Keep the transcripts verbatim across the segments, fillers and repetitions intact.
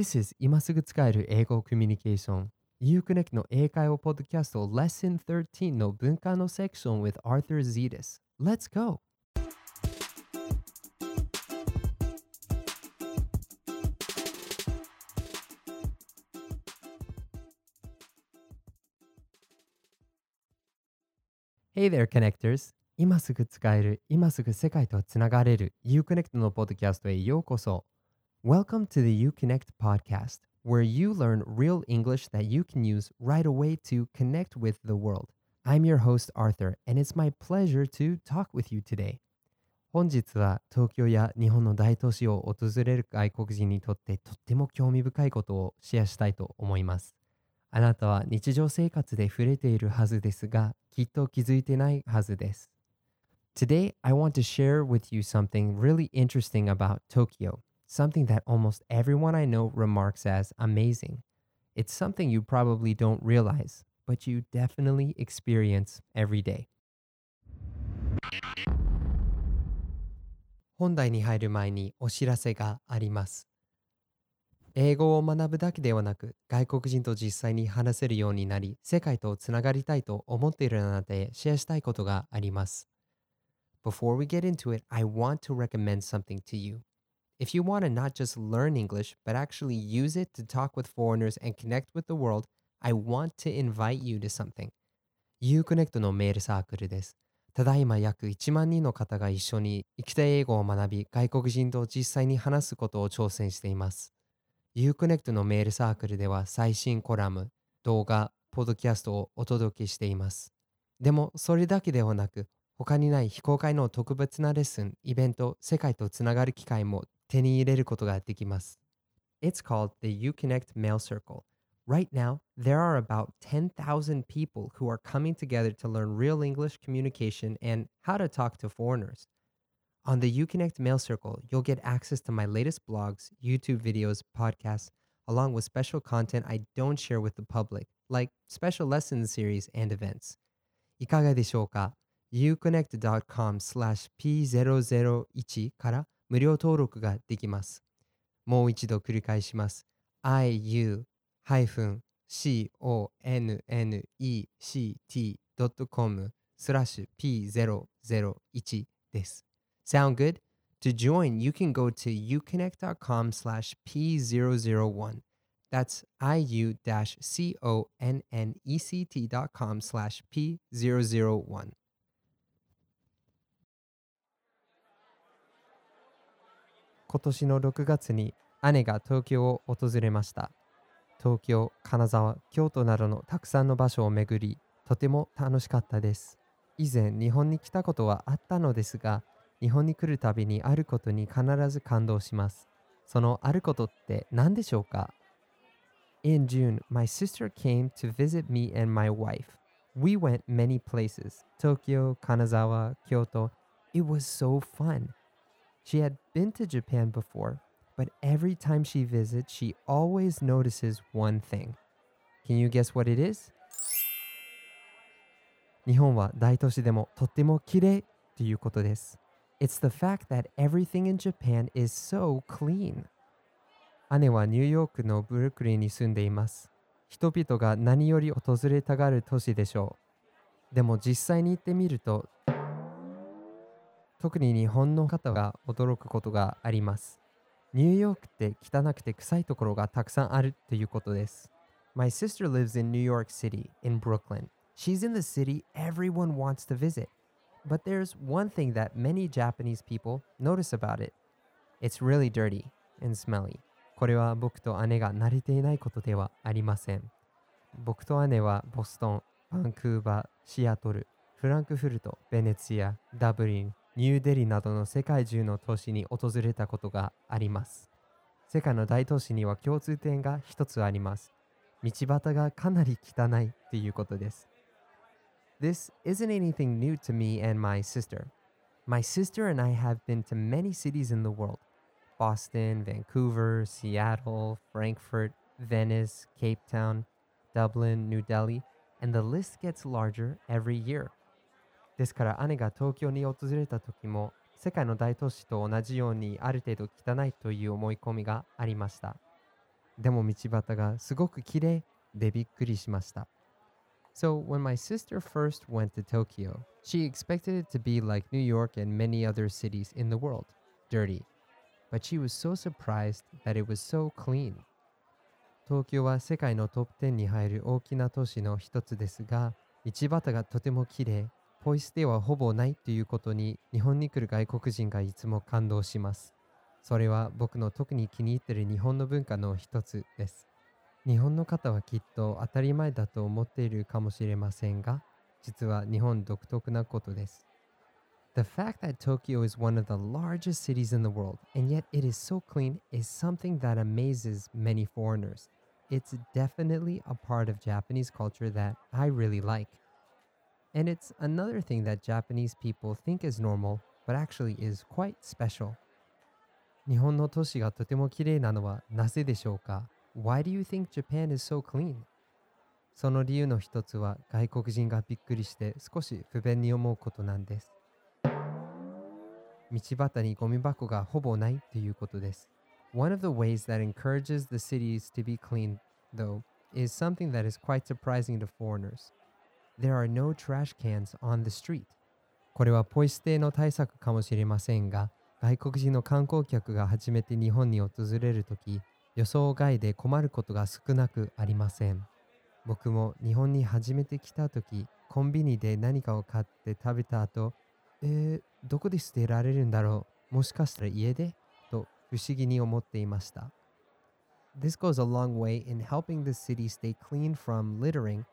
This is 今すぐ使える英語コミュニケーション イーユーコネクト の英会話ポッドキャスト Lesson じゅうさんの文化のセクション with Arthur Z です。Let's go! Hey there, connectors! 今すぐ使える、今すぐ世界とつながれる イーユーコネクト のポッドキャストへようこそ。Welcome to the iu-connect podcast, where you learn real English that you can use right away to connect with the world. I'm your host, Arthur, and it's my pleasure to talk with you today. 本日は東京や日本の大都市を訪れる外国人にとってとっても興味深いことをシェアしたいと思います。あなたは日常生活で触れているはずですが、きっと気づいてないはずです。Today, I want to share with you something really interesting about Tokyo.Something that almost everyone I know remarks as amazing. It's something you probably don't realize, but you definitely experience every day. 本題に入る前にお知らせがあります。英語を学ぶだけではなく、外国人と実際に話せるようになり、世界とつながりたいと思っているのでシェアしたいことがあります。Before we get into it, I want to recommend something to you.If you want to not just learn English, but actually use it to talk with foreigners and connect with the world, I want to invite you to something. iu-connect のメールサークルです。ただいま約いちまん人の方が一緒に生きた英語を学び、外国人と実際に話すことを挑戦しています。iu-connect のメールサークルでは最新コラム、動画、ポッドキャストをお届けしています。でもそれだけではなく、他にない非公開の特別なレッスン、イベント、世界とつながる機会も手に入れることができます。It's called the iu-connect Mail Circle. Right now, there are about ten thousand people who are coming together to learn real English communication and how to talk to foreigners. On the iu-connect Mail Circle, you'll get access to my latest blogs, YouTube videos, podcasts, along with special content I don't share with the public, like special lesson series and events. いかがでしょうか？ iu-connect dot com slash p zero zero one から無料登録ができます。もう一度繰り返します。iu-connect dot com slash p zero zero one です。Sound good? To join, you can go to iu connect dot com slash p zero zero one. That's iu dash connect dot com slash p zero zero one.今年のろくがつに姉が東京を訪れました。東京、金沢、京都などのたくさんの場所を巡り、とても楽しかったです。以前、日本に来たことはあったのですが、日本に来るたびにあることに必ず感動します。そのあることって何でしょうか？ In June, my sister came to visit me and my wife. We went many places. Tokyo, Kanazawa, Kyoto. It was so fun.She had been to Japan before, but every time she visits, she always notices one thing. Can you guess what it is? 日本は大都市でもとってもきれいということです。It's the fact that everything in Japan is so clean. 姉はニューヨークのブルックリンに住んでいます。人々が何より訪れたがる都市でしょう。でも実際に行ってみると、特に日本の方が驚くことがあります。ニューヨークって汚くて臭いところがたくさんあるということです。My sister lives in New York City, in Brooklyn. She's in the city everyone wants to visit. But there's one thing that many Japanese people notice about it. It's really dirty and smelly. これは僕と姉が慣れていないことではありません。僕と姉はボストン、バンクーバー、シアトル、フランクフルト、ベネツィア、ダブリン、ニューデリなどの世界中の都市に訪れたことがあります。世界の大都市には共通点が一つあります。道端がかなり汚いということです。This isn't anything new to me and my sister. My sister and I have been to many cities in the world. Boston, Vancouver, Seattle, Frankfurt, Venice, Cape Town, Dublin, New Delhi, and the list gets larger every year.ですから姉が東京に訪れた時も世界の大都市と同じようにある程度汚いという思い込みがありました。でも道端がすごく綺麗でびっくりしました。So when my sister first went to Tokyo, she expected it to be like New York and many other cities in the world, dirty. But she was so surprised that it was so clean. 東京は世界のトップじゅうに入る大きな都市の一つですが、道端がとても綺麗、ポイ捨てはほぼないということに日本に来る外国人がいつも感動します。それは僕の特に気に入っている日本の文化の一つです。日本の方はきっと当たり前だと思っているかもしれませんが、実は日本独特なことです。The fact that Tokyo is one of the largest cities in the world, and yet it is so clean, is something that amazes many foreigners. It's definitely a part of Japanese culture that I really like. And it's another thing that Japanese people think is normal, but actually is quite special.日本の都市がとてもきれいなのはなぜでしょうか Why do you think Japan is so clean? その理由の一つは外国人がびっくりして少し不便に思うことなんです。道端にゴミ箱がほぼないということです。One of the ways that encourages the cities to be clean, though, is something that is quite surprising to foreigners. There are no trash cans on the street. これはポイ捨ての対策かもしれませんが、外国人の観光客が初めて日本に訪れるとき、予想外で困ることが少なくありません。僕も日本に初めて来たとき、コンビニで何かを買って食べた後、えー、どこで捨てられるんだろう、もしかしたら家でと不思議に思っていました。This goes a long way in helping the city stay clean from littering,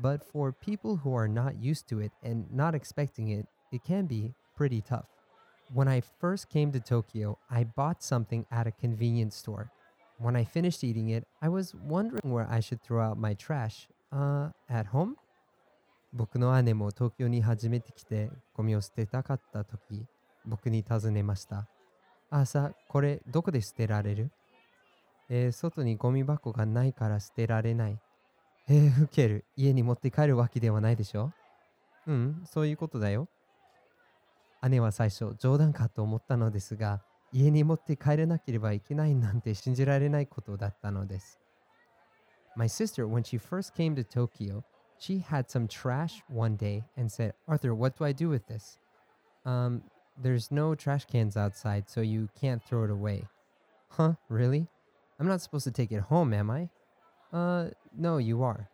but for people who are not used to it and not expecting it, it can be pretty tough.When I first came to Tokyo, I bought something at a convenience store. When I finished eating it, I was wondering where I should throw out my trash. Uh, at home? 僕の姉も東京に初めて来て、ゴミを捨てたかったとき、僕に尋ねました。朝、これどこで捨てられる？えー、外にゴミ箱がないから捨てられない。えー、ウケる。家に持って帰るわけではないでしょ？うん、そういうことだよ。姉は最初冗談かと思ったのですが、家に持って帰れなければいけないなんて信じられないことだったのです。My sister, when she first came to Tokyo, she had some trash one day and said, Arthur, what do I do with this? Um, there's no trash cans outside, so you can't throw it away. Huh, really? I'm not supposed to take it home, am I? Uh, no, you are.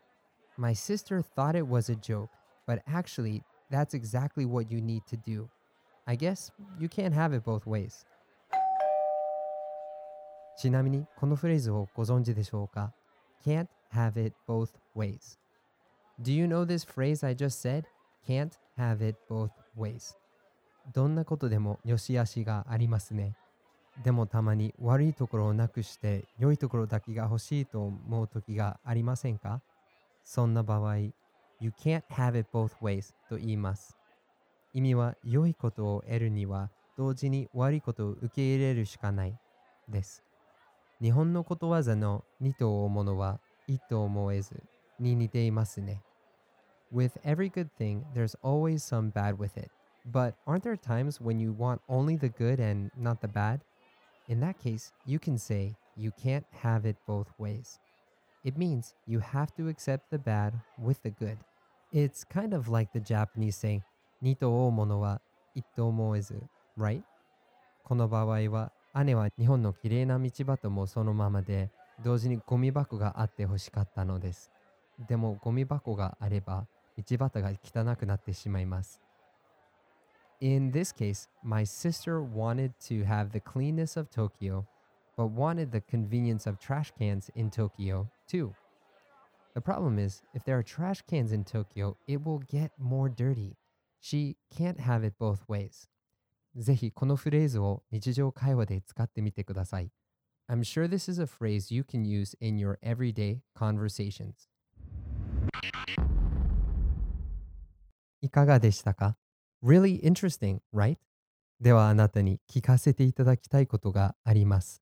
My sister thought it was a joke, but actually, that's exactly what you need to do.I guess you can't have it both ways. ちなみにこのフレーズをご存知でしょうか Can't have it both ways. Do you know this phrase I just said? Can't have it both ways. どんなことでも良し悪しがありますね。でもたまに悪いところをなくして良いところだけが欲しいと思う時がありませんかそんな場合、You can't have it both ways と言います。意味は良いことを得るには同時に悪いことを受け入れるしかないです。日本のことわざの二と思うものは一と思えずに似ていますね。With every good thing, there's always some bad with it. But aren't there times when you want only the good and not the bad? In that case, you can say you can't have it both ways. It means you have to accept the bad with the good. It's kind of like the Japanese saying,二と追うものは一と思えず、right? この場合は、姉は日本のきれいな道端もそのままで、同時にゴミ箱があってほしかったのです。でもゴミ箱があれば、道端が汚くなってしまいます。In this case, my sister wanted to have the cleanness of Tokyo, but wanted the convenience of trash cans in Tokyo, too. The problem is, if there are trash cans in Tokyo, it will get more dirty.She can't have it both ways. ぜひこのフレーズを日常会話で使ってみてください。I'm sure this is a phrase you can use in your everyday conversations. いかがでしたか Really interesting, right? ではあなたに聞かせていただきたいことがあります。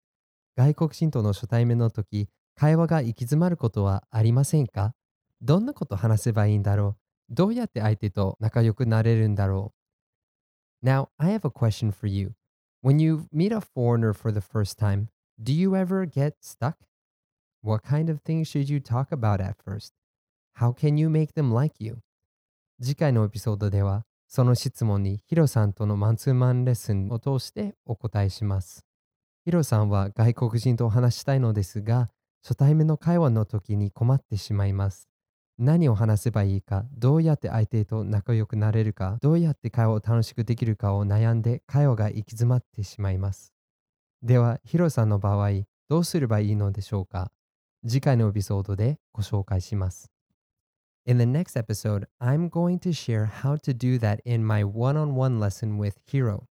外国人との初対面の時、会話が行き詰まることはありませんかどんなこと話せばいいんだろうどうやって相手と仲良くなれるんだろう Now, I have a question for you. When you meet a foreigner for the first time, do you ever get stuck? What kind of things should you talk about at first? How can you make them like you? 次回のエピソードでは、その質問にヒロさんとのマンツーマンレッスンを通してお答えします。ヒロさんは外国人と話したいのですが、初対面の会話の時に困ってしまいます。何を話せばいいか、どうやって相手と仲良くなれるか、どうやって会話を楽しくできるかを悩んで会話が行き詰まってしまいます。では、ヒロさんの場合、どうすればいいのでしょうか。次回のエピソードでご紹介します。In the next episode, I'm going to share how to do that in my one-on-one lesson with Hiro.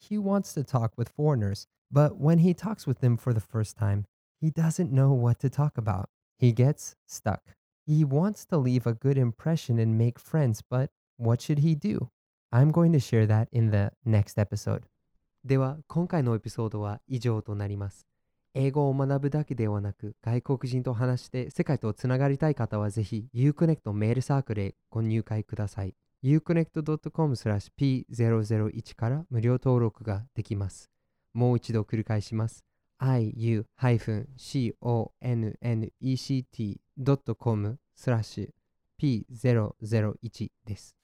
He wants to talk with foreigners, but when he talks with them for the first time, he doesn't know what to talk about. He gets stuck. He wants to leave a good impression and make friends, but what should he do? I'm going to share that in the next episode. では、今回のエピソードは以上となります。英語を学ぶだけではなく、外国人と話して世界とつながりたい方はぜひ イーユーコネクト メールサークルへご入会ください。イーユーコネクトドットコムスラッシュピーゼロゼロいち から無料登録ができます。もう一度繰り返します。イーユーコネクトドットコムスラッシュピーゼロゼロいち です。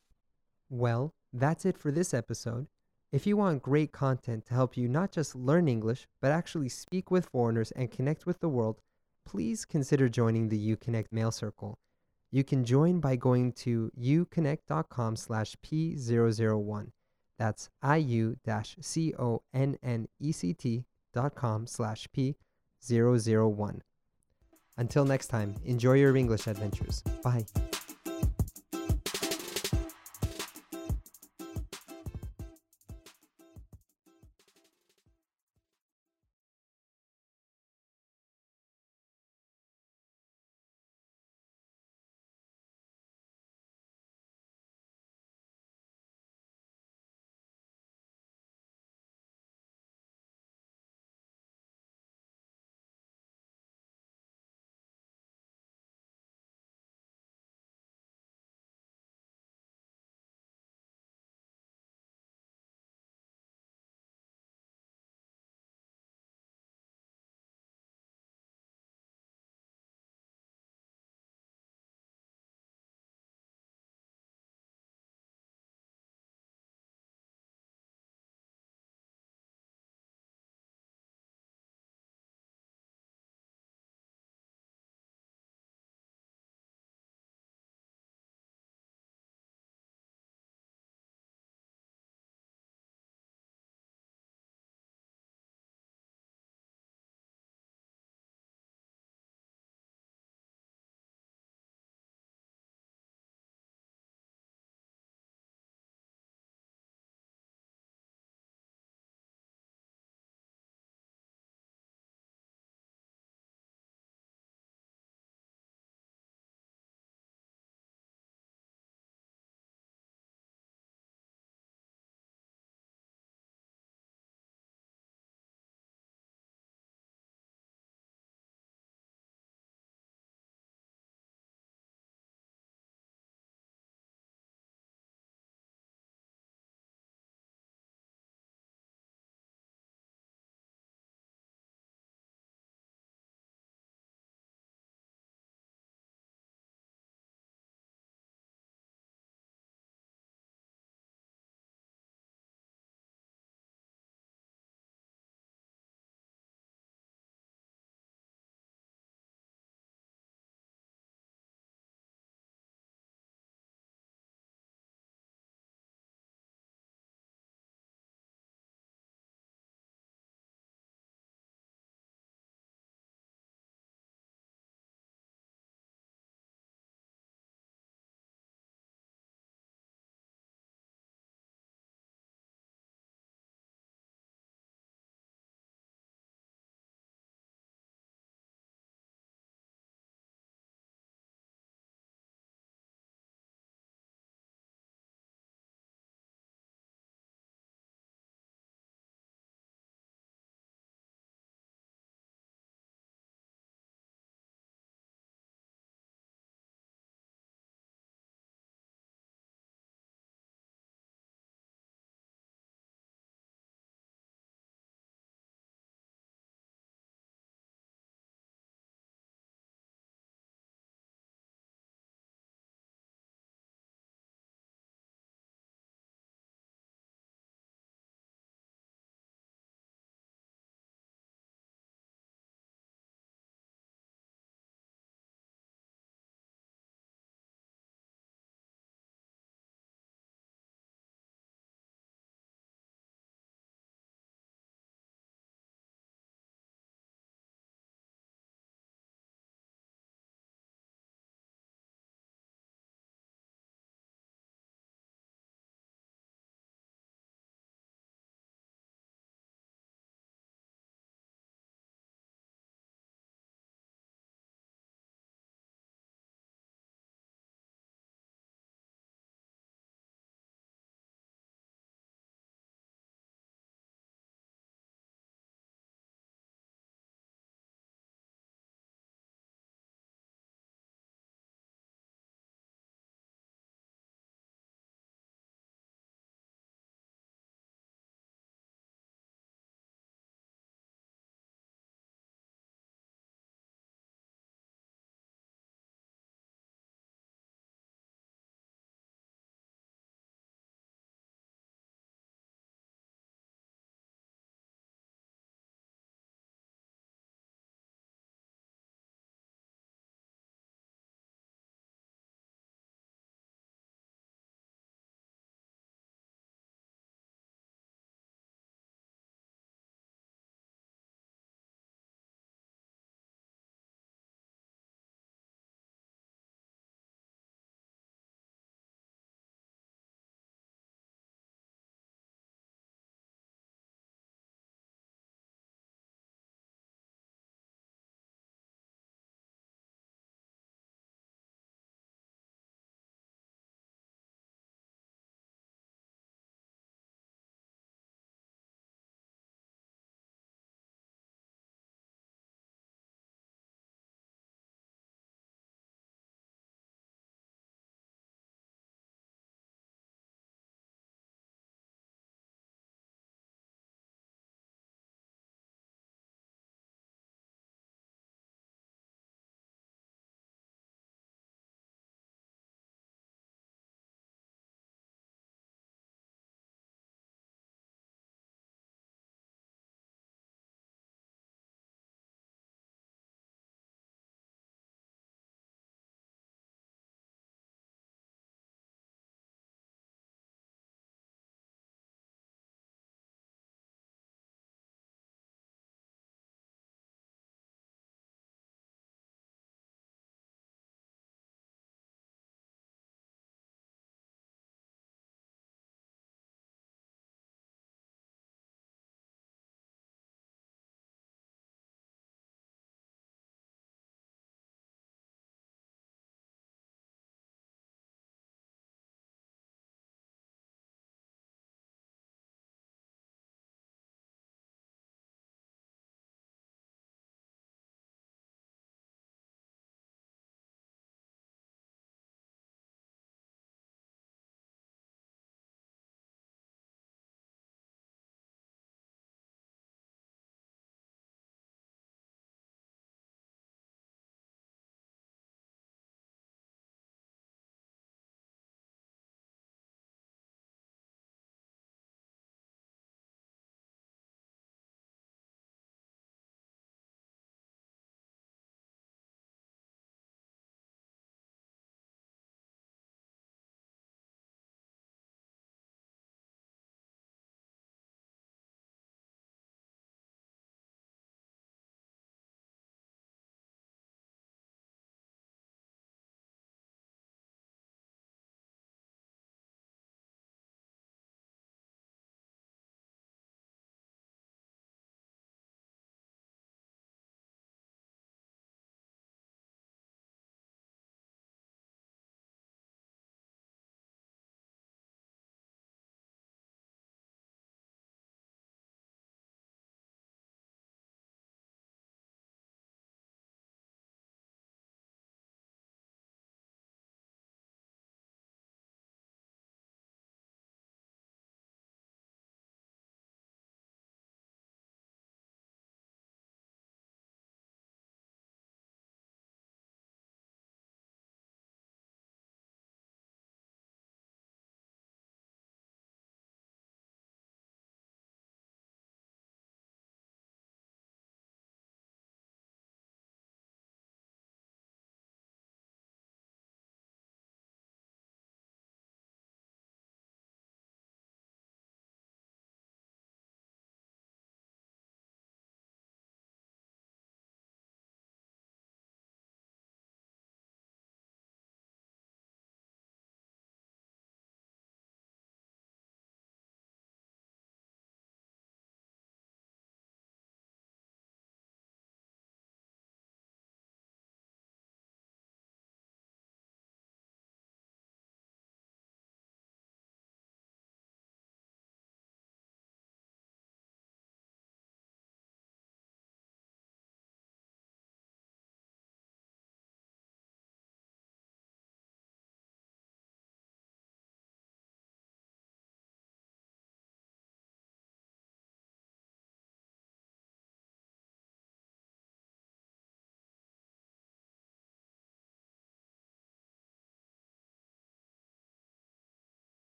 Well, that's it for this episode.If you want great content to help you not just learn English, but actually speak with foreigners and connect with the world, please consider joining the iu-connect Mail Circle. You can join by going to iu connect dot com slash p zero zero one. That's iu dash connect dot com slash p zero zero one. Until next time, enjoy your English adventures. Bye.